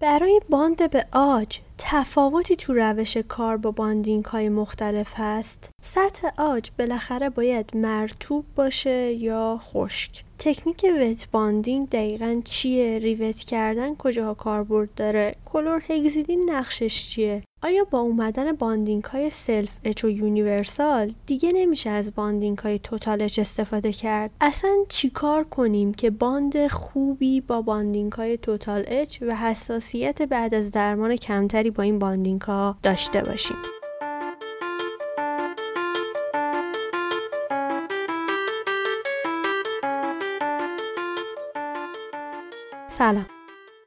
برای باند به عاج تفاوتی تو روش کار با باندینگ های مختلف هست. سطح عاج بالاخره باید مرطوب باشه یا خشک. تکنیک وت باندینگ دقیقاً چیه؟ ریوت کردن کجاها کاربرد داره؟ کلورهگزیدین نقشش چیه؟ آیا با اومدن باندینگ های سلف اچ و یونیورسال دیگه نمیشه از باندینگ های توتال اچ استفاده کرد؟ اصلا چی کار کنیم که باند خوبی با باندینگ های توتال اچ و حساسیت بعد از درمان کمتری با این باندینگ ها داشته باشیم؟ سلام،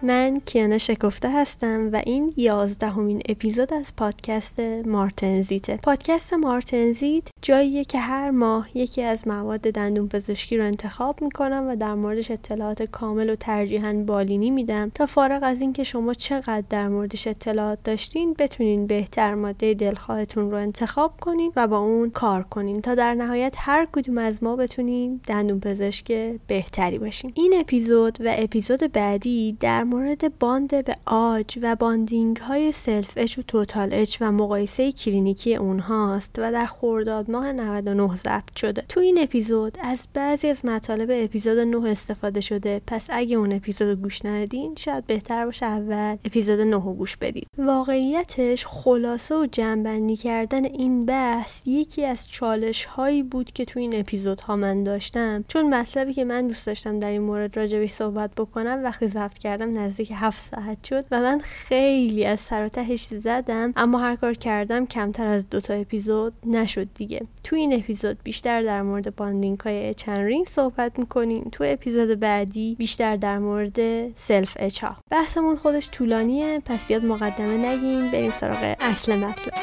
من کیانا شکفته هستم و این 11مین اپیزود از پادکست مارتن زیته. پادکست مارتن زیت جاییه که هر ماه یکی از مواد دندون پزشکی رو انتخاب میکنم و در موردش اطلاعات کامل و ترجیحاً بالینی میدم تا فارغ از این که شما چقدر در موردش اطلاعات داشتین بتونین بهتر ماده دلخواهتون رو انتخاب کنین و با اون کار کنین تا در نهایت هر کدوم از ما بتونیم دندون پزشک بهتری باشیم. این اپیزود و اپیزود بعدی در مورد باند به عاج و باندینگ های سلف اچ و توتال اچ و مقایسه کلینیکی اونهاست و در خرداد ماه 99 ضبط شده. تو این اپیزود از بعضی از مطالب اپیزود 9 استفاده شده، پس اگه اون اپیزود گوش ندین شاید بهتر باشه اول اپیزود 9 رو گوش بدید. واقعیتش خلاصه و جمع‌بندی کردن این بحث یکی از چالش هایی بود که تو این اپیزودها من داشتم، چون مطلبی که من دوست داشتم در این مورد راجعش صحبت بکنم وقتی ضبط کردم نزدیک 7 ساعت شد و من خیلی از سر و تهش زدم، اما هر کار کردم کمتر از 2 تا اپیزود نشد دیگه. تو این اپیزود بیشتر در مورد باندینگ های اچ اند رینگ صحبت میکنیم، تو اپیزود بعدی بیشتر در مورد سلف اچ ها. بحثمون خودش طولانیه، پس زیاد مقدمه نگیم، بریم سراغ اصل مطلب.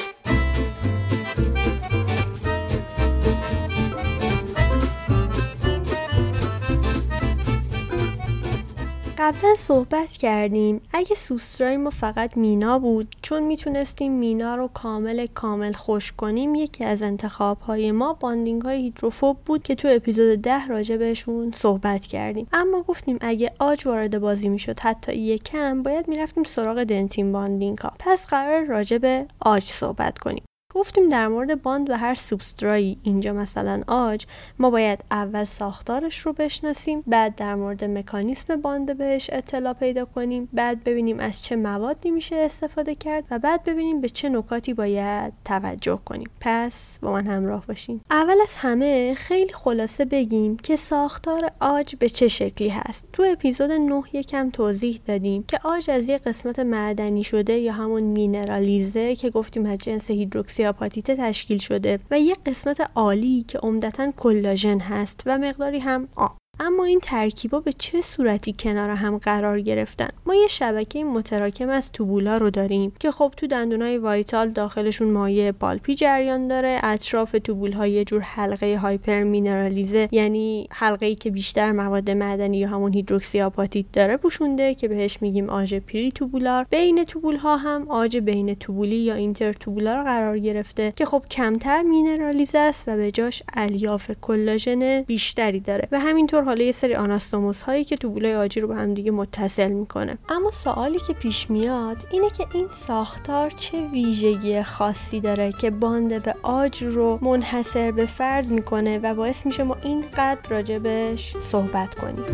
قبلا صحبت کردیم اگه سوسترای ما فقط مینا بود، چون میتونستیم مینا رو کامل خشک کنیم، یکی از انتخاب‌های ما باندینگ های هیدروفوب بود که تو اپیزود 10 راجع بهشون صحبت کردیم. اما گفتیم اگه عاج وارد بازی میشد حتی یکم، باید میرفتیم سراغ دنتین باندینگ ها. پس قرار راجع به عاج صحبت کنیم. گفتیم در مورد باند و هر سوبسترایی، اینجا مثلا عاج، ما باید اول ساختارش رو بشناسیم، بعد در مورد مکانیسم باند بهش اطلاع پیدا کنیم، بعد ببینیم از چه موادی میشه استفاده کرد و بعد ببینیم به چه نکاتی باید توجه کنیم. پس با من همراه باشیم. اول از همه خیلی خلاصه بگیم که ساختار عاج به چه شکلی هست. تو اپیزود 9 یکم توضیح دادیم که عاج از یک قسمت معدنی شده یا همون مینرالیزه که گفتیم از جنس هیدروکسی آپاتیت تشکیل شده و یک قسمت عالی که عمدتاً کلاژن هست و مقداری هم آب. اما این ترکیبا به چه صورتی کنار هم قرار گرفتن؟ ما یه شبکه متراکم از توبولا رو داریم که خب تو دندونای وایتال داخلشون مایع بالپی جریان داره، اطراف توبول‌ها یه جور حلقه هایپر مینرالیزه، یعنی حلقه‌ای که بیشتر مواد معدنی یا همون هیدروکسی آپاتیت داره پوشونده که بهش میگیم عاج پری توبولار. بین توبول‌ها هم عاج بین توبولی یا اینتر توبولار قرار گرفته که خب کمتر مینرالیزه است و به جاش الیاف کلاژن بیشتری داره و همینطور حالا یه سری آناستوموز هایی که توبولای عاجی رو به هم دیگه متصل میکنه. اما سوالی که پیش میاد اینه که این ساختار چه ویژگی خاصی داره که باند به عاج رو منحصر به فرد میکنه و باعث میشه ما اینقدر راجبش صحبت کنیم.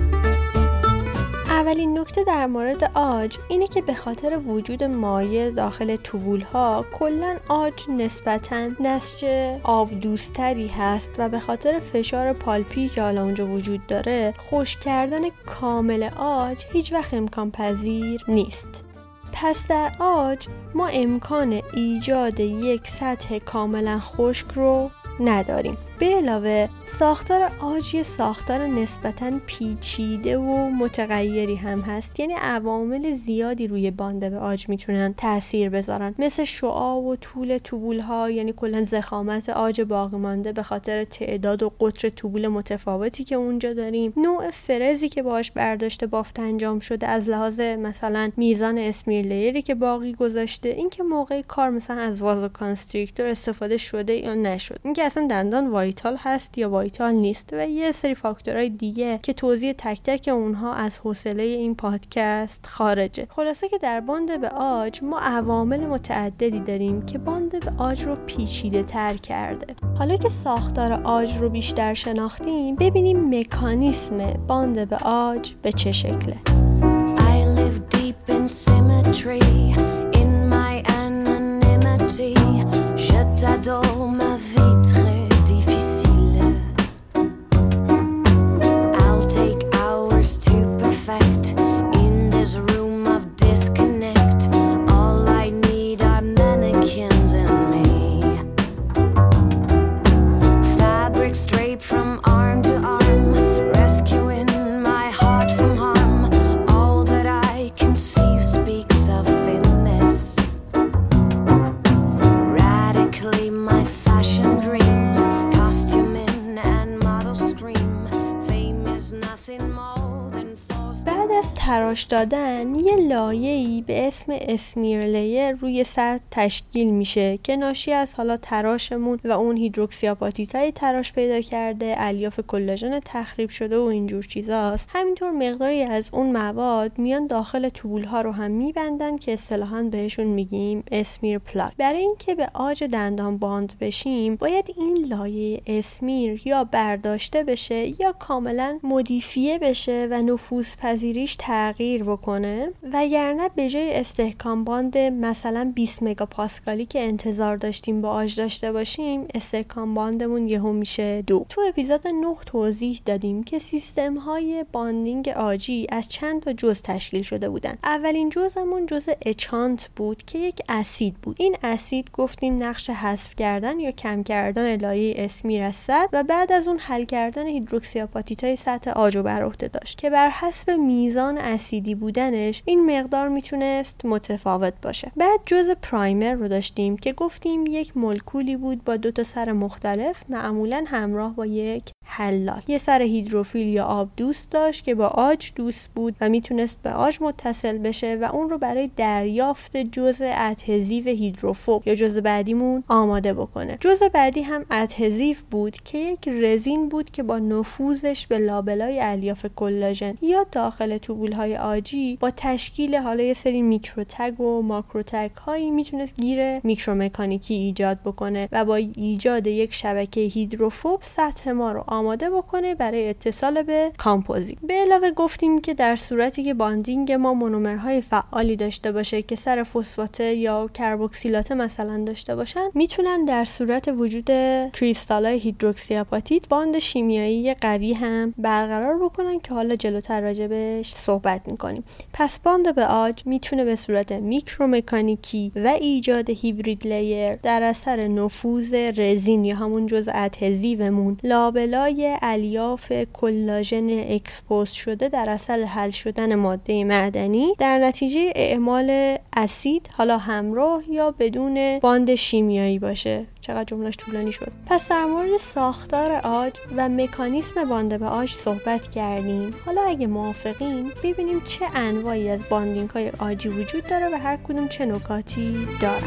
اولین نکته در مورد عاج اینه که به خاطر وجود مایع داخل توبول‌ها کلاً عاج نسبتاً نسج آبدوستری هست و به خاطر فشار پالپی که حالا اونجا وجود داره خشک کردن کامل عاج هیچ وقت امکان پذیر نیست. پس در عاج ما امکان ایجاد یک سطح کاملاً خشک رو نداریم. به علاوه ساختار عاج ساختار نسبتاً پیچیده و متغیری هم هست، یعنی عوامل زیادی روی باند به عاج میتونن تأثیر بذارن، مثل شعاع و طول توبول‌ها، یعنی کلاً ضخامت عاج باقی مانده به خاطر تعداد و قطر توبول متفاوتی که اونجا داریم، نوع فرزی که باهاش برداشت بافت انجام شده از لحاظ مثلا میزان اسمیر لیری که باقی گذاشته، اینکه موقع کار مثلا از وازو کانستریکتور استفاده شده یا نشد، اینکه اصلا دندان وای وایتال هست یا وایتال نیست و یه سری فاکتورهای دیگه که توضیح تک تک اونها از حوصله این پادکست خارجه. خلاصه که در باند به آج ما عوامل متعددی داریم که باند به آج رو پیچیده تر کرده. حالا که ساختار آج رو بیشتر شناختیم، ببینیم مکانیسم باند به آج به چه شکله. J'adore ma vie très difficile. I'll take hours to perfect in this room of disconnect. All I need are mannequins in me. Fabric straight from arm to arm, rescuing my heart from harm. All that I conceive speaks of finesse. My fashion dreams, costuming and model scream. Fame is nothing more than false. بعد از تراش دادن یه لایه‌ای به اسم اسمیر لیر روی سطح تشکیل میشه که ناشی از حالا تراشمون و اون هیدروکسی آپاتیتای تراش پیدا کرده، الیاف کلاژن تخریب شده و اینجور چیزاست. همینطور مقداری از اون مواد میان داخل توبول‌ها رو هم میبندن که اصطلاحاً بهشون میگیم اسمیر پلاک. برای اینکه به آج دندان باند بشیم، باید این لایه اسمیر یا برداشته بشه یا کاملاً مودیفیه بشه و نفوذپذیریش تغییر بکنه، وگرنه به جای استحکام باند مثلا 20 مگاپاسکالی که انتظار داشتیم با آج داشته باشیم، استحکام باندمون یهو میشه 2. تو اپیزود 9 توضیح دادیم که سیستم های باندینگ آجی از چند تا جزء تشکیل شده بودن. اولین جزءمون جزء اچانت بود که یک اسید بود. این اسید گفتیم نقش حذف کردن یا کم کردن لایه اسمیر از سطح و بعد از اون حل کردن هیدروکسی آپاتیتای سطح آج رو بر عهده داشت که بر حسب میزان اسیدی بودنش این مقدار میتونست متفاوت باشه. بعد جزء پرایمر رو داشتیم که گفتیم یک مولکولی بود با 2 تا سر مختلف، معمولا همراه با یک حلال. یه سر هیدروفیل یا آب دوست داشت که با آج دوست بود و میتونست به آج متصل بشه و اون رو برای دریافت جزء ادهزیو هیدروفوب یا جزء بعدیمون آماده بکنه. جزء بعدی هم ادهزیو بود که یک رزین بود که با نفوذش به لابلای الیاف کلاژن یا داخل توبول‌های آجی با تشکیل حالا یه سری میکروتگ و ماکروتگ هایی میتونست گیر میکرومکانیکی ایجاد بکنه و با ایجاد یک شبکه هیدروفوب سطح ما رو آماده بکنه برای اتصال به کامپوزیت. به علاوه گفتیم که در صورتی که باندینگ ما مونومرهای فعالی داشته باشه که سر فسفات یا کربوکسیلات مثلا داشته باشن، میتونن در صورت وجود کریستالای هیدروکسی آپاتیت باند شیمیایی قوی هم برقرار بکنن که حالا جلوتر راجبش صحبت میکنیم. پس باند به آج میتونه به صورت میکرومکانیکی و ایجاد هیبرید لیر در اثر نفوذ رزین یا همون جزء ادهزیومون لابلای الیاف کلاژن اکسپوز شده در اثر حل شدن ماده معدنی در نتیجه اعمال اسید، حالا همراه یا بدون باند شیمیایی باشه. چقدر جملهش طولانی شد. پس در مورد ساختار آج و مکانیسم باند به آج صحبت کردیم. حالا اگه موافقین ببینیم چه انواعی از باندینگ های آجی وجود داره و هر کدوم چه نکاتی داره.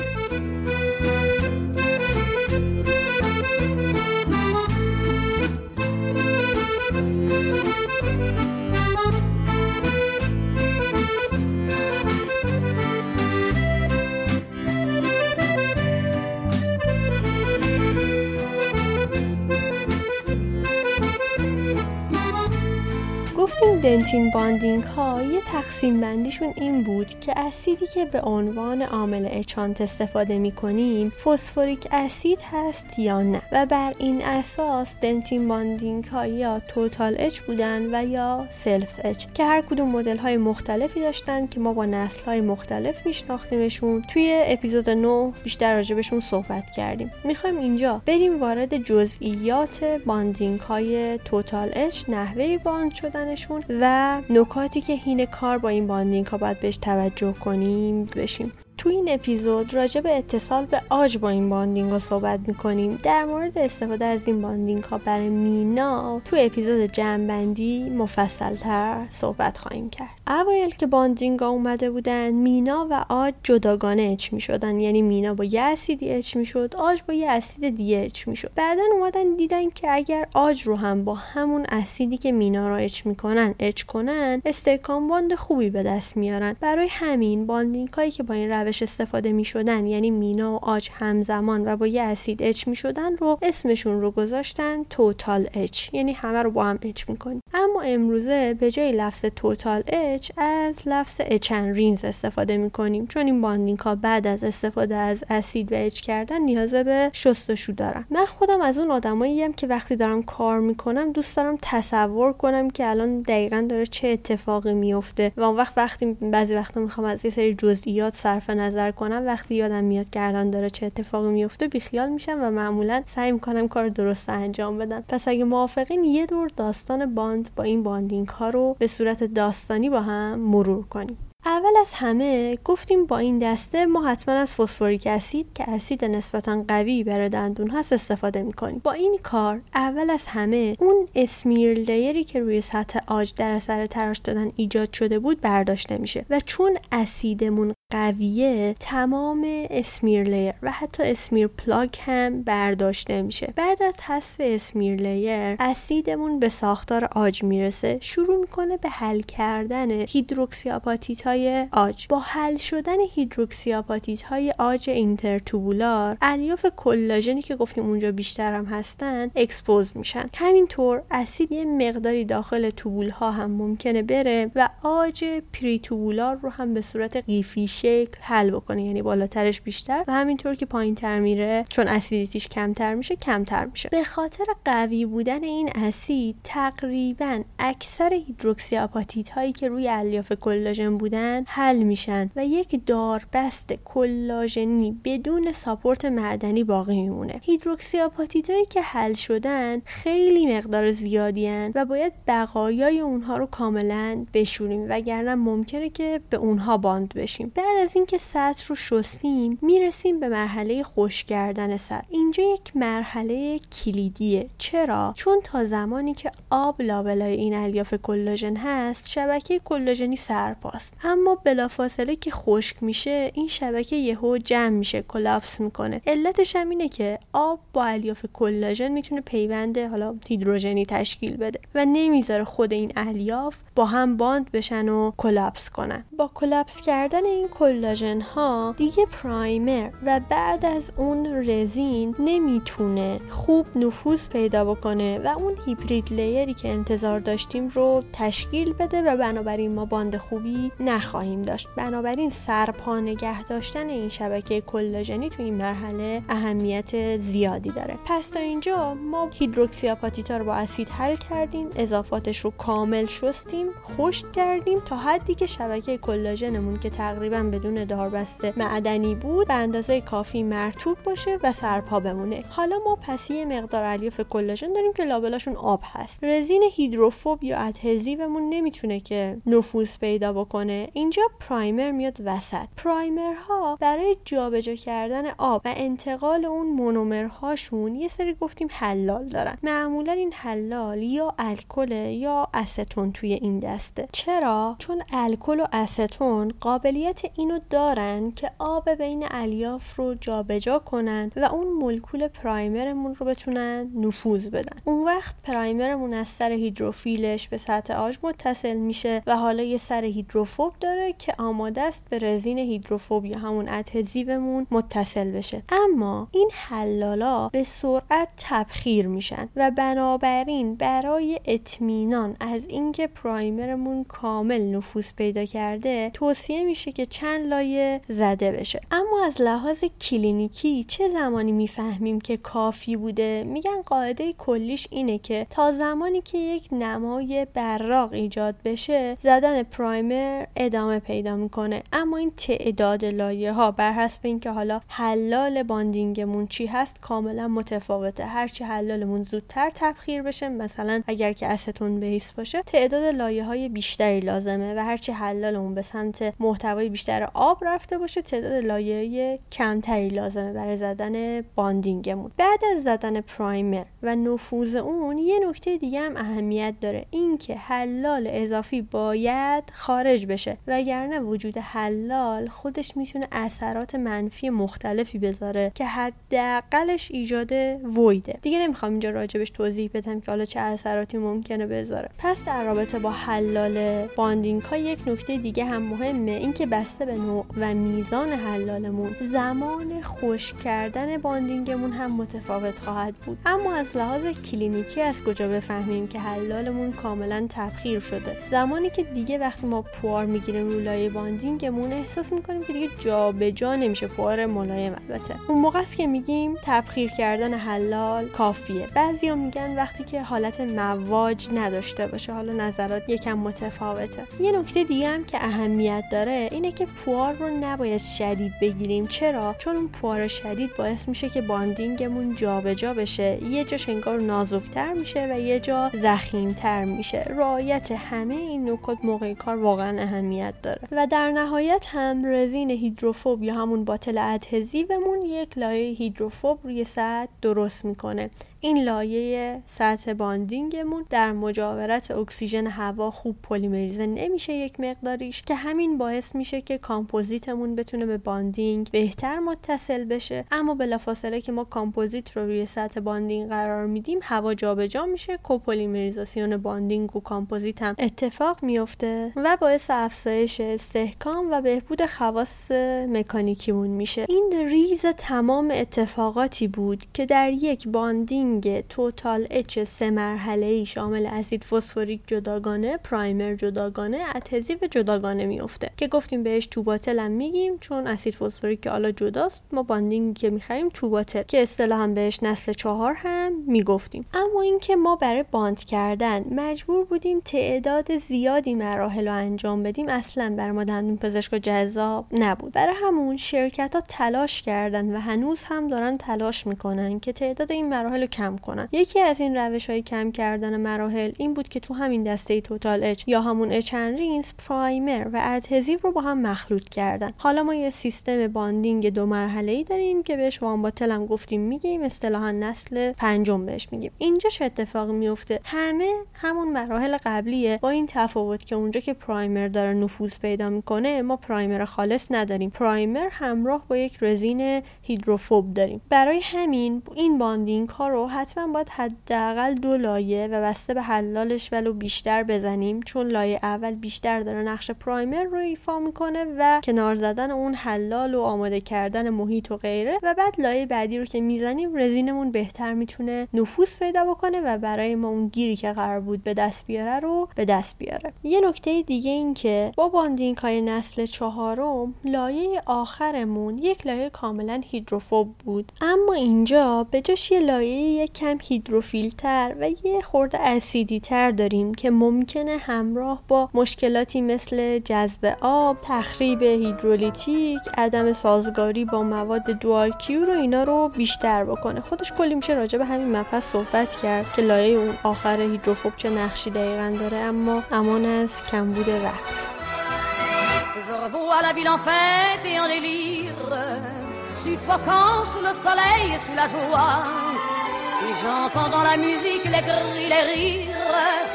گفتیم دنتین باندینگ ها یه تقسیم بندیشون این بود که اسیدی که به عنوان عامل اچانت استفاده می‌کنیم فسفوریک اسید هست یا نه و بر این اساس دنتین باندینگ ها یا توتال اچ بودن و یا سلف اچ که هر کدوم مدل های مختلفی داشتن که ما با نسل های مختلف میشناختیمشون. توی اپیزود 9 بیشتر راجبشون صحبت کردیم. می‌خوایم اینجا بریم وارد جزئیات باندینگ های توتال اچ، نحوه باند شدن و نکاتی که حین کار با این باندینگ ها باید بهش توجه کنیم بشیم. تو این اپیزود راجع به اتصال به آج با این باندینگ ها صحبت میکنیم. در مورد استفاده از این باندینگ ها برای مینا تو اپیزود جنبندی مفصل تر صحبت خواهیم کرد. اوایل که باندینگ ها اومده بودن، مینا و آج جداگانه اچ میشدن، یعنی مینا با یه اسیدی اچ میشد، آج با یه اسید دیگه اچ میشد. بعدن اومدن دیدن که اگر آج رو هم با همون اسیدی که مینا رو اچ میکنن اچ کنن، استحکام باند خوبی به دست میارن. برای همین باندینگ هایی که با این روش استفاده میشدن، یعنی مینا و آج همزمان و با یه اسید اچ میشدن، رو اسمشون رو گذاشتن توتال اچ، یعنی همه رو با هم اچ میکنن. اما امروزه به جای لفظ توتال اچ از لفظ اچ ان رینز استفاده میکنیم، چون این باندینگ ها بعد از استفاده از اسید و اچ کردن نیاز به شستشو دارن. من خودم از اون آدمایی ام که وقتی دارم کار میکنم دوست دارم تصور کنم که الان دقیقاً داره چه اتفاقی میفته و اون وقت بعضی وقتا میخوام از یه سری جزئیات صرف نظر کنم، وقتی یادم میاد که الان داره چه اتفاقی میفته بیخیال میشم و معمولا سعی میکنم کار درست انجام بدم. پس اگه موافقین یه دور داستان باند با این باندینگ ها رو به صورت داستانی با هم مرور کنیم. اول از همه گفتیم با این دسته ما حتما از فسفوریک اسید که اسید نسبتاً قوی برای دندون هست استفاده میکنیم. با این کار اول از همه اون اسمیر لیری که روی سطح آج در اثر تراش دادن ایجاد شده بود برداشته میشه و چون اسیدمون قویه تمام اسمیر لیر و حتی اسمیر پلاگ هم برداشته میشه. بعد از حذف اسمیر لیر اسیدمون به ساختار آج میرسه، شروع میکنه به حل کردن هیدروکسی آپاتیت های آج. با حل شدن هیدروکسی آپاتیت های آج اینترتوبولار، الیاف کلاژنی که گفتیم اونجا بیشتر هم هستن اکسپوز میشن. همینطور اسید یه مقداری داخل توبول ها هم ممکنه بره و آج پری توبولار رو هم به صورت قیفی شکل حل بکنه، یعنی بالاترش بیشتر و همینطور که پایین تر میره چون اسیدیتیش کمتر میشه. به خاطر قوی بودن این اسید تقریبا اکثر هیدروکسی آپاتیت هایی که روی الیاف کلاژن بودن حل میشن و یک داربست کلاژنی بدون ساپورت معدنی باقی میمونه. هیدروکسی آپاتیت هایی که حل شدن خیلی مقدار زیادی ان و باید بقایای اونها رو کاملا بشوریم وگرنه ممکنه که به اونها باند بشیم. بعد از اینکه سطح رو شستیم میرسیم به مرحله خشک کردن سطح. اینجا یک مرحله کلیدیه. چرا؟ چون تا زمانی که آب لابلای این الیاف کلاژن هست شبکه کلاژنی سرپاست، اما بلافاصله که خشک میشه این شبکه یهو جمع میشه، کلاپس میکنه. علتش هم اینه که آب با الیاف کلاژن میتونه پیوند حالا هیدروژنی تشکیل بده و نمیذاره خود این الیاف با هم باند بشن و کلاپس کنن. با کلاپس کردن این کلاژن ها دیگه پرایمر و بعد از اون رزین نمیتونه خوب نفوذ پیدا بکنه و اون هیبرید لیری که انتظار داشتیم رو تشکیل بده و بنابراین ما باند خوبی نخواهیم داشت. بنابراین سرپا نگه داشتن این شبکه کلاژنی تو این مرحله اهمیت زیادی داره. پس تا اینجا ما هیدروکسی آپاتیتا رو با اسید حل کردیم، اضافاتش رو کامل شستیم، خشک کردیم تا حدی که شبکه کلاژنمون که تقریبا بدون داربست معدنی بود به اندازه کافی مرطوب باشه و سرپا بمونه. حالا ما پس یه مقدار الیاف کلاژن داریم که لابلاشون آب هست. رزین هیدروفوب یا ادهزیومون نمیتونه که نفوذ پیدا بکنه. اینجا پرایمر میاد وسط. پرایمرها برای جابجا کردن آب و انتقال اون مونومرهاشون یه سری گفتیم حلال دارن. معمولا این حلال یا الکل یا استون توی این دسته. چرا؟ چون الکل و استون قابلیت اینو دارن که آب بین الیاف رو جابجا کنن و اون مولکول پرایمرمون رو بتونن نفوذ بدن. اون وقت پرایمرمون از سر هیدروفیلش به سطح آج متصل میشه و حالا یه سر هیدروفوب داره که آماده است به رزین هیدروفوب یا همون ادهزیومون متصل بشه. اما این حلالا به سرعت تبخیر میشن و بنابراین برای اطمینان از اینکه پرایمرمون کامل نفوذ پیدا کرده توصیه میشه که چند لایه زده بشه. اما از لحاظ کلینیکی چه زمانی میفهمیم که کافی بوده؟ میگن قاعده کلیش اینه که تا زمانی که یک نمای براق ایجاد بشه زدن پرایمر ادامه پیدا میکنه، اما این تعداد لایه ها بر حسب اینکه حالا حلال باندینگمون چی هست کاملا متفاوته. هرچی حلالمون زودتر تبخیر بشه، مثلا اگر که استون بیس باشه تعداد لایه های بیشتری لازمه و هرچی حلالمون به سمت محتوای بیشتر آب رفته باشه تعداد لایه کمتری لازمه برای زدن باندینگمون. بعد از زدن پرایمر و نفوذ اون یه نکته دیگه هم اهمیت داره، این که حلال اضافی باید خارج بشه، وگرنه وجود حلال خودش میتونه اثرات منفی مختلفی بذاره که حداقلش ایجاد ویده. دیگه نمیخوام اینجا راجبش توضیح بدم که حالا چه اثراتی ممکنه بذاره. پس در رابطه با حلال باندینگ ها یک نکته دیگه هم مهمه، این که بسته به نوع و میزان حلالمون زمان خشک کردن باندینگمون هم متفاوت خواهد بود. اما از لحاظ کلینیکی از کجا بفهمیم که حلالمون کاملا تبخیر شده؟ زمانی که دیگه وقتی ما پوار میگیریم رو لایه باندینگمون احساس میکنیم که دیگه جابجا نمیشه، پوار ملایم البته. اون موقع است که میگیم تبخیر کردن حلال کافیه. بعضیا میگن وقتی که حالت مواج نداشته باشه. حالا نظرات یکم متفاوته. یه نکته دیگه هم که اهمیت داره اینه که پوار رو نباید شدید بگیریم. چرا؟ چون اون پوار شدید باعث میشه که باندینگمون جابجا بشه. یه جاش انگار نازک‌تر میشه و یه جا ضخیم‌تر میشه. رعایت همه این نکات موقع کار واقعا اهمیت داره. و در نهایت هم رزین هیدروفوب یا همون باطل ادهزیومون یک لایه هیدروفوب روی سطح درست میکنه. این لایه سطح باندینگمون در مجاورت اکسیژن هوا خوب پلیمریزه نمیشه یک مقداریش، که همین باعث میشه که کامپوزیتمون بتونه به باندینگ بهتر متصل بشه. اما بلافاصله که ما کامپوزیت رو روی سطح باندینگ قرار میدیم هوا جابجا میشه، کوپلیمریزاسیون باندینگ و کامپوزیت هم اتفاق میفته و باعث افزایش استحکام و بهبود خواص مکانیکیمون میشه. این ریز تمام اتفاقاتی بود که در یک باندینگ توتال اچ 3 مرحله‌ای شامل اسید فسفوریک جداگانه، پرایمر جداگانه، ادهزیو جداگانه میفته که گفتیم بهش تو باطل هم میگیم، چون اسید فسفوریک که حالا جداست ما باندینگی که میخریم تو باطل که اصطلاحاً هم بهش نسل 4 هم میگفتیم. اما اینکه ما برای باند کردن مجبور بودیم تعداد زیادی مراحل رو انجام بدیم اصلاً برای ما دندون پزشکا جذاب نبود. برای همون شرکت‌ها تلاش کردن و هنوز هم دارن تلاش میکنن که تعداد این مراحل کم کنن. یکی از این روش‌های کم کردن مراحل این بود که تو همین دسته توتال اچ یا همون اچ اند رینز پرایمر و ادهزیو رو با هم مخلوط کردن. حالا ما یه سیستم باندینگ دو مرحله‌ای داریم که بهش وان باتل هم گفتیم میگیم، اصطلاحاً نسل 5 بهش میگیم. اینجا چه اتفاقی میفته؟ همه همون مراحل قبلیه، با این تفاوت که اونجا که پرایمر داره نفوذ پیدا میکنه ما پرایمر خالص نداریم. پرایمر همراه با یک رزین هیدروفوب داریم. برای همین این باندینگ ها رو حتما باید حداقل 2 لایه و بسته به حلالش ولو بیشتر بزنیم، چون لایه اول بیشتر داره نقش پرایمر رو ایفا میکنه و کنار زدن اون حلال و آماده کردن محیط و غیره، و بعد لایه بعدی رو که میزنیم رزینمون بهتر میتونه نفوذ پیدا بکنه و برای ما اون گیری که قرار بود به دست بیاره رو به دست بیاره. یه نکته دیگه این که با باندینگ های نسل 4 لایه آخرمون یک لایه کاملا هیدروفوب بود، اما اینجا به جاش یه لایه کم هیدروفیل‌تر و یه خورده اسیدی‌تر داریم که ممکنه همراه با مشکلاتی مثل جذب آب، تخریب هیدرولیتیک، عدم سازگاری با مواد دوال کیو رو اینا رو بیشتر بکنه. خودش کلی میشه راجع به همین مبحث صحبت کرد که لایه اون آخر هیدروفوب چه نقشی دقیقاً داره، اما امان از کمبود وقت. Suffoquant sous le soleil et sous la joie Et j'entends dans la musique les cris, les rires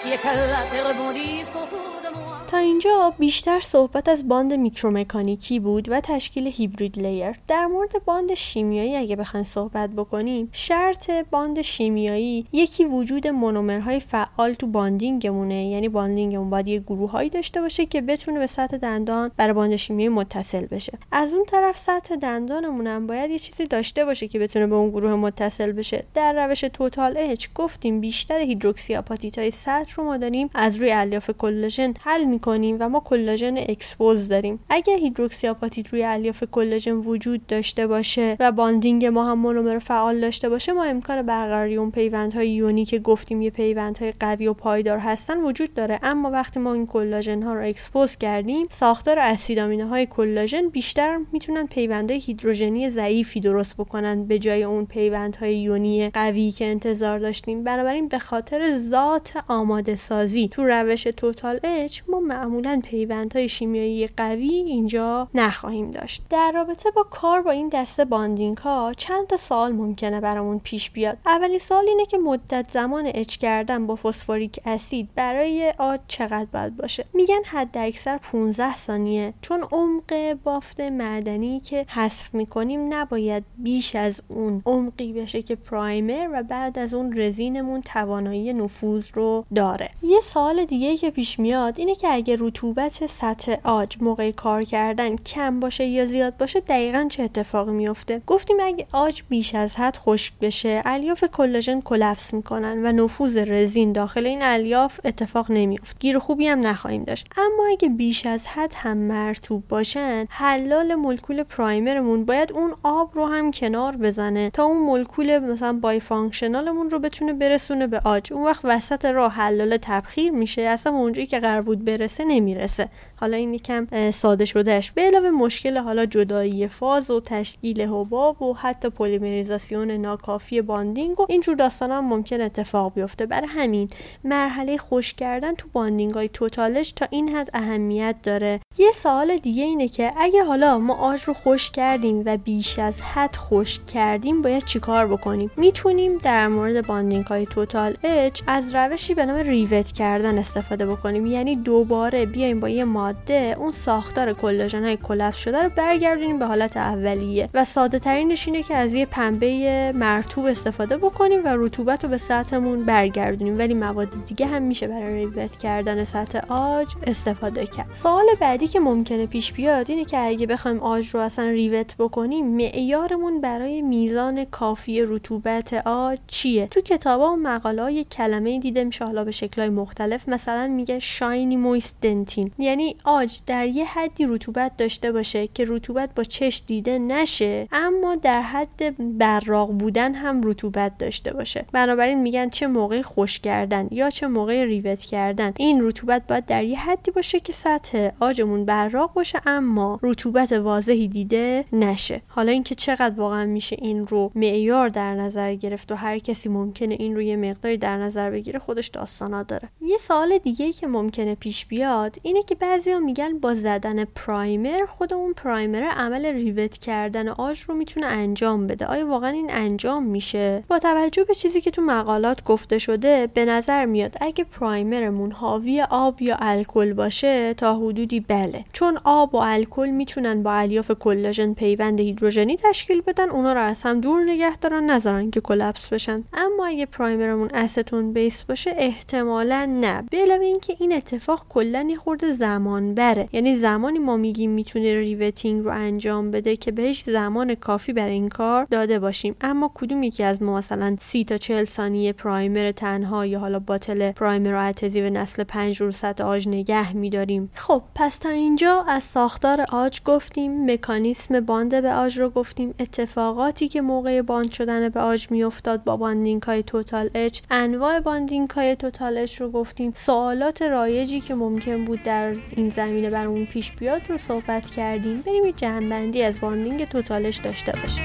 Qui éclatent et rebondissent autour de moi. تا اینجا بیشتر صحبت از باند میکرومکانیکی بود و تشکیل هیبرید لیر. در مورد باند شیمیایی اگه بخوایم صحبت بکنیم، شرط باند شیمیایی یکی وجود مونومرهای فعال تو باندینگمونه، یعنی باندینگمون باید یه گروهایی داشته باشه که بتونه به سطح دندان برای باند شیمیایی متصل بشه. از اون طرف سطح دندانمون هم باید یه چیزی داشته باشه که بتونه به اون گروه متصل بشه. در روش توتال اچ گفتیم بیشتر هیدروکسی آپاتیت‌های سطح رو ما داریم از روی الیاف کلاژن حل میکنیم و ما کلاژن اکسپوز داریم. اگر هیدروکسی آپاتیت روی الیاف کلاژن وجود داشته باشه و باندینگ ما هم مونومر فعال داشته باشه، ما امکان برقراری اون پیوندهای یونی که گفتیم یه پیوندهای قوی و پایدار هستن وجود داره. اما وقتی ما این کلاژن ها رو اکسپوز کردیم، ساختار اسیدامینه های کلاژن بیشتر میتونن پیوندهای هیدروژنی ضعیفی درست بکنن به جای اون پیوندهای یونی قوی که انتظار داشتیم. بنابراین به خاطر ذات آماده سازی تو روش توتال اچ ما معمولاً پیوندهای شیمیایی قوی اینجا نخواهیم داشت. در رابطه با کار با این دسته باندینگ ها چند تا سوال ممکنه برامون پیش بیاد. اولی سوال اینه که مدت زمان اچ کردن با فسفوریک اسید برای آد چقدر باید باشه؟ میگن حد اکثر 15 ثانیه، چون عمق بافت معدنی که حذف میکنیم نباید بیش از اون عمقی بشه که پرایمر و بعد از اون رزینمون توانایی نفوذ رو داره. یه سوال دیگه که پیش میاد اینه که اگه رطوبت سطح آج موقع کار کردن کم باشه یا زیاد باشه دقیقاً چه اتفاقی میفته؟ گفتیم اگه آج بیش از حد خشک بشه الیاف کلاژن کلاپس میکنن و نفوذ رزین داخل این الیاف اتفاق نمیافت، گیر خوبی هم نخواهیم داشت. اما اگه بیش از حد هم مرطوب باشن، حلال مولکول پرایمرمون باید اون آب رو هم کنار بزنه تا اون مولکول مثلا بای فانکشنالمون رو بتونه برسونه به آج. اون وقت وسط راه حلال تبخیر میشه، اصلا اونجایی که قرار بود برسه نمیرسه. حالا این یکم ساده شدهش. به علاوه مشکل حالا جدایی فاز و تشکیل حباب و حتی پلیمریزاسیون ناکافی باندینگ و اینجور داستان هم ممکن اتفاق بیفته. برای همین مرحله خشک کردن تو باندینگ های توتالش تا این حد اهمیت داره. یه سوال دیگه اینه که اگه حالا ما آج رو خشک کردیم و بیش از حد خشک کردیم باید چیکار بکنیم؟ میتونیم در مورد باندینگ های توتال اچ از روشی به نام ریوت کردن استفاده بکنیم، یعنی دوباره بیایم با یه ماده اون ساختار کلاژن های کلاپس شده رو برگردونیم به حالت اولیه و ساده ترینش اینه که از یه پنبه مرطوب استفاده بکنیم و رطوبت رو به سطحمون برگردونیم، ولی مواد دیگه هم میشه برای ریوت کردن سطح آج استفاده کرد. سوال بعدی که ممکنه پیش بیاد اینه که اگه بخوایم آج رو اصلا ریوت بکنیم، معیارمون برای میزان کافی رطوبت آج چیه؟ تو کتابا و مقاله یه کلمه دیدم شاهلا به شکل‌های مختلف، مثلا میگه شاینی مویست دنتین، یعنی آج در یه حدی رطوبت داشته باشه که رطوبت با چش دیده نشه اما در حد براق بودن هم رطوبت داشته باشه. بنابراین میگن چه موقع خشک کردن یا چه موقع ریوت کردن این رطوبت باید در یه حدی باشه که سطح آجمون براق باشه اما رطوبت واضحی دیده نشه. حالا اینکه چقدر واقعا میشه این رو معیار در نظر گرفت و هر کسی ممکنه این رو یه مقداری در نظر بگیره، خودش داستانا داره. یه سوال دیگه که ممکنه پیش بیاد اینه که بعضیا میگن با زدن پرایمر خود اون پرایمر عمل ریوت کردن آج رو میتونه انجام بده. آیا واقعا این انجام میشه؟ با توجه به چیزی که تو مقالات گفته شده به نظر میاد اگه پرایمرمون حاوی آب یا الکل باشه تا حدودی بله، چون آب و الکل میتونن با الیاف کلاژن پیوند هیدروژنی تشکیل بدن، اونا رو از هم دور نگه دارن، نذارن که کلاپس بشن. اما اگه پرایمرمون استون بیس باشه احتمالاً نه. به علاوه اینکه این اتفاق کلاً یه خورده زمان بره، یعنی زمانی ما میگیم میتونه ریوتینگ رو انجام بده که بهش زمان کافی برای این کار داده باشیم. اما کدوم یکی از ما مثلا 30 تا 40 ثانیه پرایمر تنها یا حالا باتل پرایمر رو ادهزیو نسل 5 رو سطح آج نگه می‌داریم؟ خب پس تا اینجا از ساختار آج گفتیم، مکانیسم باند به آج رو گفتیم، اتفاقاتی که موقع باند شدن به آج میافتاد با باندینگ های توتال اچ، انواع باندینگ های توتال اچ رو گفتیم، سوالات رایجی که ممکن بود در این زمینه برامون پیش بیاد رو صحبت کردیم. بریم یه جمع‌بندی از باندینگ توتال اچ داشته باشیم.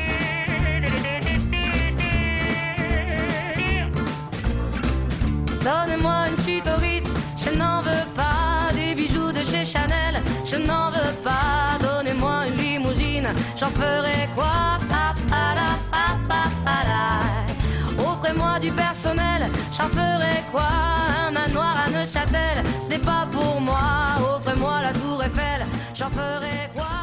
Donne-moi une suite au Ritz, je n'en veux pas des bijoux de chez Chanel, je n'en veux pas. Donnez-moi une limousine, j'en ferai quoi? Pa-pa-la, pa-pa-pa-la. Offrez-moi du personnel, j'en ferai quoi? Un manoir à Neuchâtel, ce n'est pas pour moi. Offrez-moi la Tour Eiffel, j'en ferai quoi?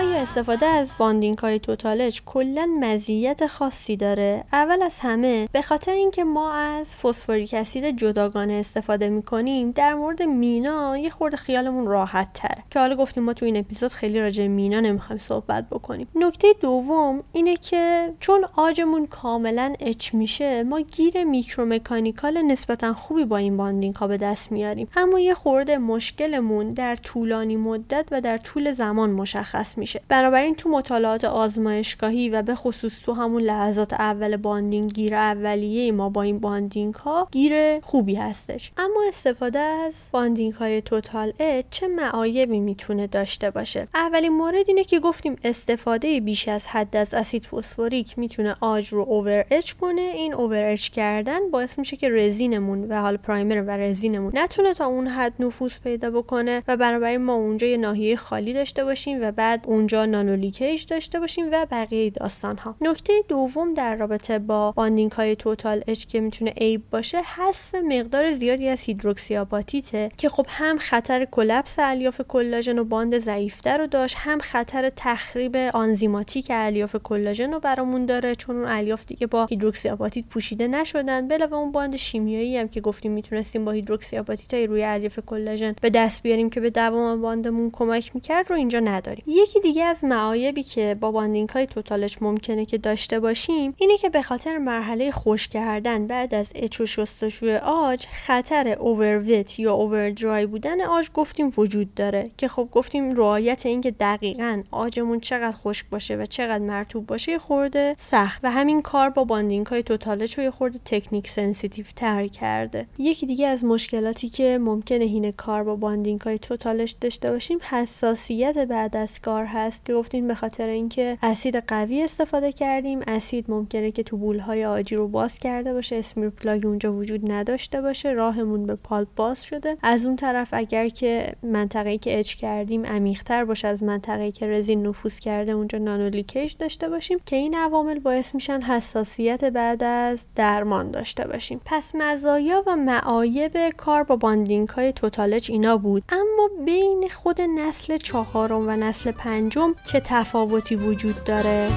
آیا استفاده از باندینگ های توتالج کلا مزیت خاصی داره؟ اول از همه به خاطر اینکه ما از فسفوریک اسید جداگانه استفاده میکنیم، در مورد مینا یه خورده خیالمون راحت تره که حالا گفتیم ما تو این اپیزود خیلی راجع به مینا نمیخوایم صحبت بکنیم. نکته دوم اینه که چون آجمون کاملا اچ میشه، ما گیر میکرومکانیکال نسبتا خوبی با این باندینگ ها به دست میاریم، اما یه خورده مشکلمون در طولانی مدت و در طول زمان مشخص میشه. بنابراین تو مطالعات آزمایشگاهی و به خصوص تو همون لحظات اول باندینگ، گیر اولیه ما با این باندینگ ها گیر خوبی هستش. اما استفاده از باندینگ های توتال اچ چه معایبی میتونه داشته باشه؟ اولین مورد اینه که گفتیم استفاده بیش از حد از اسید فسفوریک میتونه آج رو اوور اچ کنه. این اوور اچ کردن باعث میشه که رزینمون و حال پرایمر و رزینمون نتونه تا اون حد نفوذ پیدا بکنه و بنابراین ما اونجا یه ناحیه خالی داشته باشیم و بعد اونجا نانولیکیج داشته باشیم و بقیه داستان ها. نکته دوم در رابطه با باندینگ های توتال اچ که میتونه عیب باشه، حذف مقدار زیادی از هیدروکسی آپاتیته که خب هم خطر کلاپس الیاف کلاژن و باند ضعیفتر رو داشت، هم خطر تخریب آنزیماتیک الیاف کلاژن رو برامون داره چون اون الیاف دیگه با هیدروکسی آپاتیت پوشیده نشدن. علاوه اون باند شیمیایی هم که گفتیم میتونستیم با هیدروکسی آپاتیت های روی الیاف کلاژن به دست بیاریم که به دوام باندمون کمک میکرد رو اینجا نداریم. یکی دیگه از معایبی که با باندینگ های توتال اچ ممکنه که داشته باشیم اینه که به خاطر مرحله خشک کردن بعد از اچ و شستشوی آج، خطر اوورویت یا اووردرای بودن آج گفتیم وجود داره که خب گفتیم رعایت این که دقیقاً آجمون چقدر خشک باشه و چقدر مرطوب باشه خورده سخت و همین کار با باندینگ های توتال اچ رو خورده تکنیک سنسیتیو تر کرده. یکی دیگه از مشکلاتی که ممکنه هین کار با باندینگ های توتال اچ داشته باشیم حساسیت بعد از کار هست که گفتیم به خاطر اینکه اسید قوی استفاده کردیم، اسید ممکنه که تو بولهای آجی رو باز کرده باشه، اسمیر پلاگ اونجا وجود نداشته باشه، راهمون به پالپ باز شده. از اون طرف اگر که منطقه‌ای که اچ کردیم عمیق‌تر باشه از منطقه‌ای که رزین نفوذ کرده اونجا نانولیکیج داشته باشیم که این عوامل باعث میشن حساسیت بعد از درمان داشته باشیم. پس مزایا و معایب کار با باندینگ های توتال اچ اینا بود. اما بین خود نسل چهارم و نسل پنجم چه تفاوتی وجود داره؟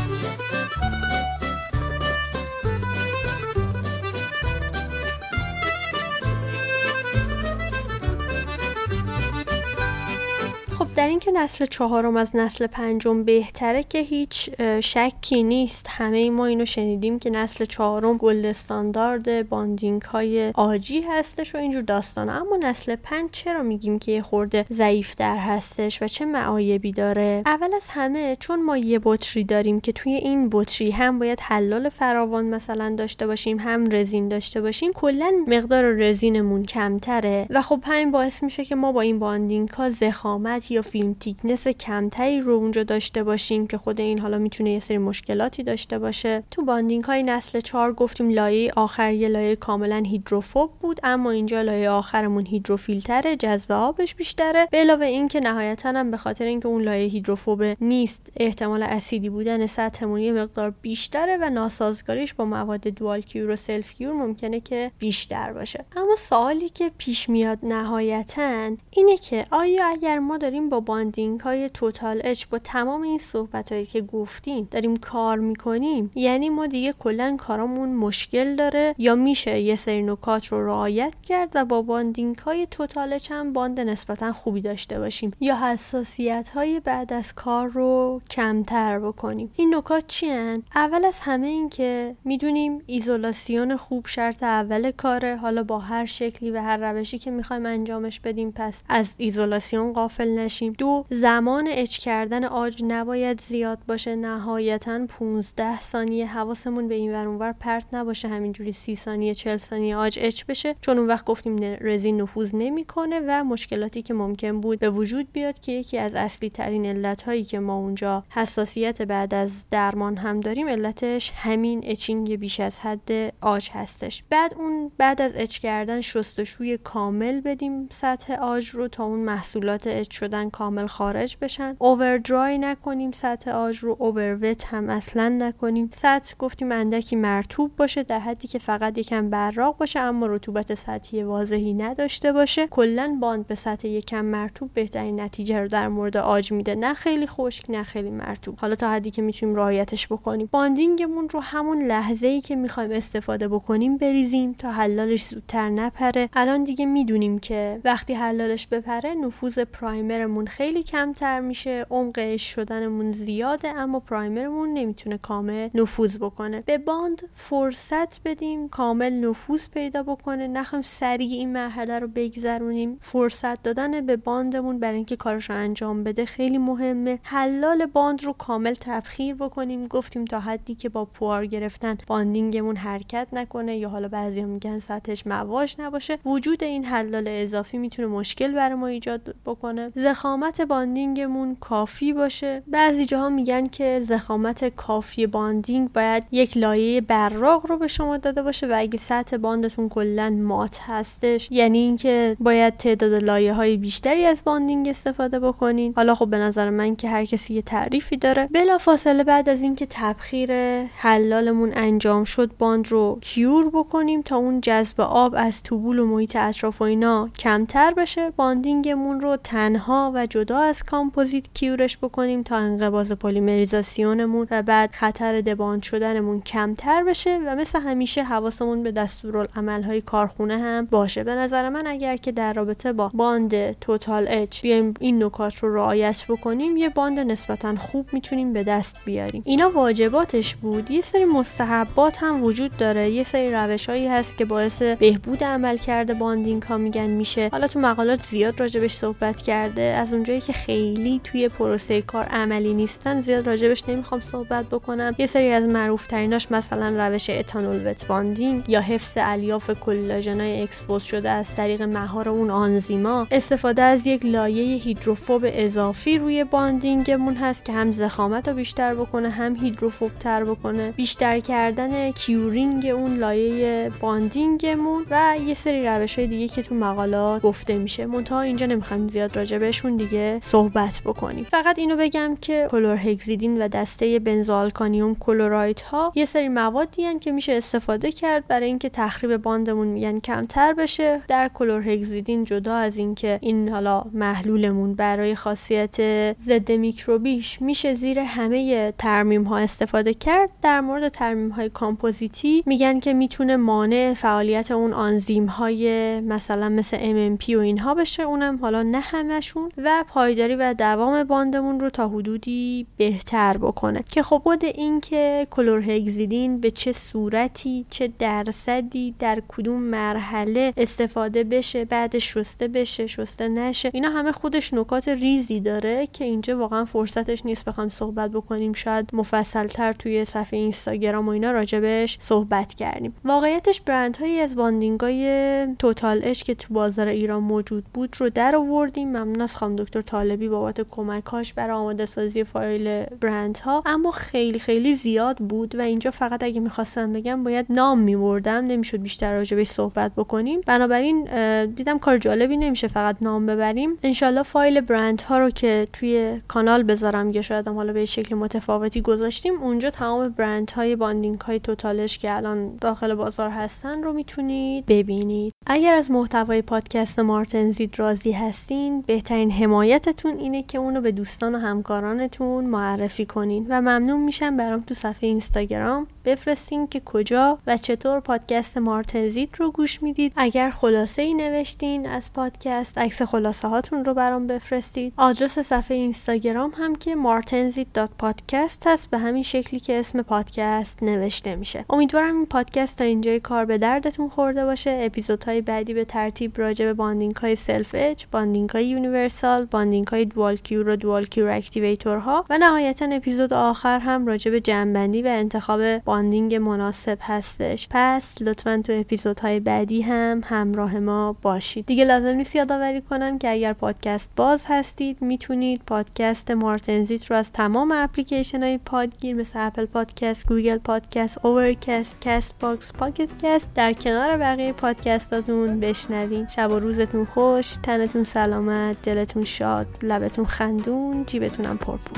در این که نسل چهارم از نسل پنجم بهتره که هیچ شکی نیست. همه ای ما اینو شنیدیم که نسل چهارم گلد استاندارد باندینگ های آجی هستش و اینجور داستانه. اما نسل پنج چرا میگیم که یه خورده ضعیف‌تر هستش و چه معایبی داره؟ اول از همه چون ما یه بطری داریم که توی این بطری هم باید حلال فراوان مثلا داشته باشیم، هم رزین داشته باشیم، کلا مقدار رزینمون کمتره و خب همین باعث میشه که ما با این باندینگ ها ضخامت یا فیلم تیکنس کمتری رو اونجا داشته باشیم که خود این حالا میتونه یه سری مشکلاتی داشته باشه. تو باندینگ های نسل 4 گفتیم لایه آخر یه لایه کاملا هیدروفوب بود، اما اینجا لایه آخرمون هیدروفیلتره، جذب آبش بیشتره. به علاوه این که نهایتاً هم به خاطر اینکه اون لایه هیدروفوب نیست، احتمال اسیدی بودن سطحمون یه مقدار بیشتره و ناسازگاریش با مواد دوال کیور و سلف کیور ممکنه که بیشتر باشه. اما سوالی که پیش میاد نهایتاً اینه که آیا اگر ما داریم با باندینگ های توتال اچ با تمام این صحبت هایی که گفتیم داریم کار میکنیم، یعنی ما دیگه کلن کارامون مشکل داره یا میشه یه سری نکات رو رعایت کرد و با باندینگ های توتال اچ هم باند نسبتا خوبی داشته باشیم یا حساسیت های بعد از کار رو کمتر بکنیم؟ این نکات چی هن؟ اول از همه این که میدونیم ایزولاسیون خوب شرط اول کاره، حالا با هر شکلی و هر روشی که میخوایم انجامش بدیم پس از ایزولاسیون غافل نشیم. دو، زمان اچ کردن آج نباید زیاد باشه، نهایتاً 15 ثانیه. حواسمون به این ور اون ور پرت نباشه همینجوری 30 ثانیه 40 ثانیه آج اچ بشه، چون اون وقت گفتیم رزین نفوذ نمیکنه و مشکلاتی که ممکن بود به وجود بیاد که یکی از اصلی ترین علت هایی که ما اونجا حساسیت بعد از درمان هم داریم علتش همین اچینگ بیش از حد آج هستش. بعد اون بعد از اچ کردن شستشوی کامل بدیم سطح آج رو تا اون محصولات اچ شدن کامل خارج بشن. اوور درای نکنیم سطح آج رو، اوور وت هم اصلا نکنیم. سطح گفتیم اندکی مرطوب باشه در حدی که فقط یکم براق باشه اما رطوبت سطحی واضحی نداشته باشه. کلا باند به سطح یکم مرطوب بهترین نتیجه رو در مورد آج میده، نه خیلی خشک نه خیلی مرطوب. حالا تا حدی که میتونیم رعایتش بکنیم. باندینگمون رو همون لحظه‌ای که میخوایم استفاده بکنیم بریزیم تا حلالش زودتر نپره. الان دیگه میدونیم که وقتی حلالش بپره نفوذ پرایمرمون خیلی کمتر میشه، عمق اش شدنمون زیاده اما پرایمرمون نمیتونه کامل نفوذ بکنه. به باند فرصت بدیم کامل نفوذ پیدا بکنه، نخوایم سریع این مرحله رو بگذرونیم. فرصت دادن به باندمون برای اینکه کارش رو انجام بده خیلی مهمه. حلال باند رو کامل تبخیر بکنیم، گفتیم تا حدی که با پوار گرفتن باندینگمون حرکت نکنه یا حالا بعضیا میگن سطحش مواج نباشه. وجود این حلال اضافی میتونه مشکل برای ما ایجاد بکنه. ضخامت باندینگمون کافی باشه. بعضی جاها میگن که ضخامت کافی باندینگ باید یک لایه براق رو به شما داده باشه و اگه سطح باندتون کلا مات هستش یعنی اینکه باید تعداد لایه‌های بیشتری از باندینگ استفاده بکنین. حالا خب به نظر من که هر کسی یه تعریفی داره. بلافاصله بعد از اینکه تبخیر حلالمون انجام شد باند رو کیور بکنیم تا اون جذب آب از توبول و محیط اطراف و اینا کمتر بشه. باندینگمون رو تنها و جدا از کامپوزیت کیورش بکنیم تا انقباض پلیمریزاسیونمون و بعد خطر دباند شدنمون کمتر بشه و مثل همیشه حواسمون به دستورالعمل‌های کارخونه هم باشه. به نظر من اگر که در رابطه با باند توتال اچ بیایم این نکات رو رعایت بکنیم یه باند نسبتاً خوب میتونیم به دست بیاریم. اینا واجباتش بود. یه سری مستحبات هم وجود داره. یه سری روش‌هایی هست که باعث بهبود عملکرد باندینگ ها میگن میشه. حالا تو مقالات زیاد راجبش صحبت کرده. از اونجایی که خیلی توی پروسه کار عملی نیستن زیاد راجبش نمیخوام صحبت بکنم. یه سری از معروف تریناش مثلا روش اتانول وت باندینگ یا حفظ الیاف کلاژن‌های اکسپوز شده از طریق مهار اون آنزیما، استفاده از یک لایه هیدروفوب اضافی روی باندینگمون هست که هم ضخامت رو بیشتر بکنه هم هیدروفوب تر بکنه، بیشتر کردن کیورینگ اون لایه باندینگمون و یه سری روش‌های دیگه که تو مقالات گفته میشه. منتها اینجا نمیخوام زیاد راجع بهشون دیگه صحبت بکنیم. فقط اینو بگم که کلورهکسیدین و دسته بنزالکانیوم کلوراید ها یه سری موادی هستن که میشه استفاده کرد برای اینکه تخریب باندمون میگن کمتر بشه. در کلورهکسیدین جدا از اینکه این حالا محلولمون برای خاصیت ضد میکروبیش میشه زیر همه ترمیم ها استفاده کرد. در مورد ترمیم های کامپوزیتی میگن که میتونه مانع فعالیت اون آنزیم های مثلا مثل MMP و اینها بشه، اونم حالا نه همشون، و پایداری و دوام باندمون رو تا حدودی بهتر بکنه. که خب بود این که کلورهکسیدین به چه صورتی چه درصدی در کدوم مرحله استفاده بشه، بعدش شسته بشه شسته نشه، اینا همه خودش نکات ریزی داره که اینجا واقعا فرصتش نیست بخوام صحبت بکنیم. شاید مفصل‌تر توی صفحه اینستاگرام و اینا راجبش صحبت کردیم. واقعیتش برندهایی از باندینگای توتال اچ که تو بازار ایران موجود بود رو در آوردیم. ممنون از خانم دکتر طالبی بابت کمکاش برای آماده سازی فایل برندها، اما خیلی خیلی زیاد بود و اینجا فقط اگه می‌خواستم بگم باید نام می‌بردم، نمی‌شد بیشتر راجبش صحبت بکنیم. بنابراین دیدم کار جالبی نمیشه فقط نام ببریم. انشالله فایل برندها رو که توی کانال بذارم یا شاید حالا به شکل متفاوتی گذاشتیم، اونجا تمام برندهای باندینگ‌های توتالش که الان داخل بازار هستن رو میتونید ببینید. اگر از محتوای پادکست مارتن زیت راضی هستین، بهترین حمایتتون اینه که اونو به دوستان و همکارانتون معرفی کنین و ممنون میشم برام تو صفحه اینستاگرام بفرستین که کجا و چطور پادکست مارتن زیت رو گوش میدید. اگر خلاصه‌ای نوشتین از پادکست، عکس خلاصه هاتون رو برام بفرستید. آدرس صفحه اینستاگرام هم که martenzit.podcast هست، به همین شکلی که اسم پادکست نوشته میشه. امیدوارم این پادکست تا اینجای کار به دردتون خورده باشه. اپیزودهای بعدی به ترتیب راجع به باندینگ‌های سلف اچ، باندینگ‌های یونیورسال، باندینگ‌های دوال کیور و دوال کیور اکتیویتورها و نهایتاً اپیزود آخر هم راجع به جمع‌بندی و انتخاب باندینگ مناسب هستش. پس لطفاً تو اپیزودهای بعدی هم همراه ما باشید. دیگه لازم نیست یادآوری کنم که اگر پادکست باز هستید میتونید پادکست مارتن زیت رو از تمام اپلیکیشن‌های پادگیر مثل اپل پادکست، گوگل پادکست، اورکست، کست باکس، پاکت کست در کنار بقیه پادکست‌ها صداتون بشنوین. شب و روزتون خوش، تنتون سلامت، دلتون شاد، لبتون خندون، جیبتونم پرپور.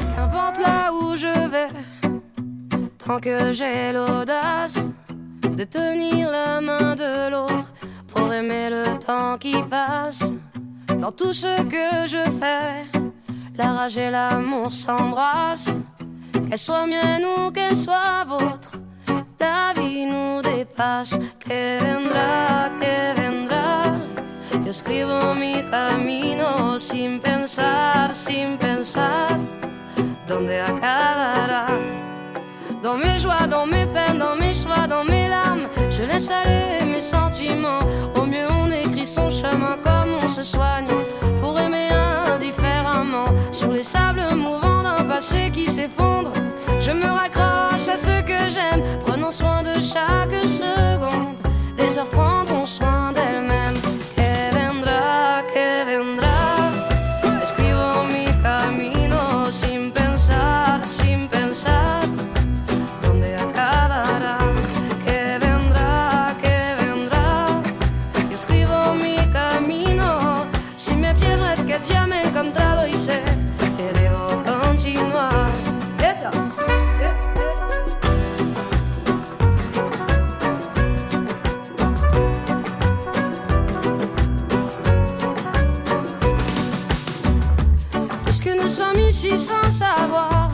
Tant que j'ai l'audace de tenir la main de l'autre pour aimer le temps qui passe. Dans tout ce que je fais, la rage et l'amour s'embrassent. Qu'elle soit mienne ou qu'elle soit vôtre, la vie nous dépasse. Que vendrá, yo escribo mi camino sin pensar, sin pensar, donde acabará. Dans mes joies, dans mes peines, dans mes choix, dans mes larmes, je laisse aller mes sentiments. Au mieux on écrit son chemin comme on se soigne pour aimer indifféremment. Sur les sables mouvants d'un passé qui s'effondre, je me raccroche à ce que j'aime. Prenons soin de chaque seconde, les heures prendront soin d'elles-mêmes. Que vendrá, que vendrá, escribo mi camino sin pensar, sin pensar. Sans savoir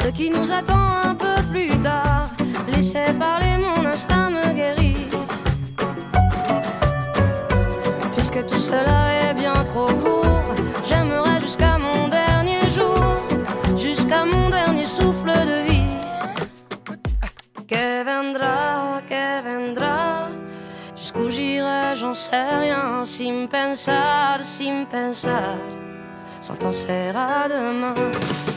ce qui nous attend un peu plus tard, laissez parler, mon instinct me guérit. Puisque tout cela est bien trop court, j'aimerais jusqu'à mon dernier jour, jusqu'à mon dernier souffle de vie. Que vendrá, jusqu'où j'irai, j'en sais rien. Sin pensar, sin pensar, sans penser à demain.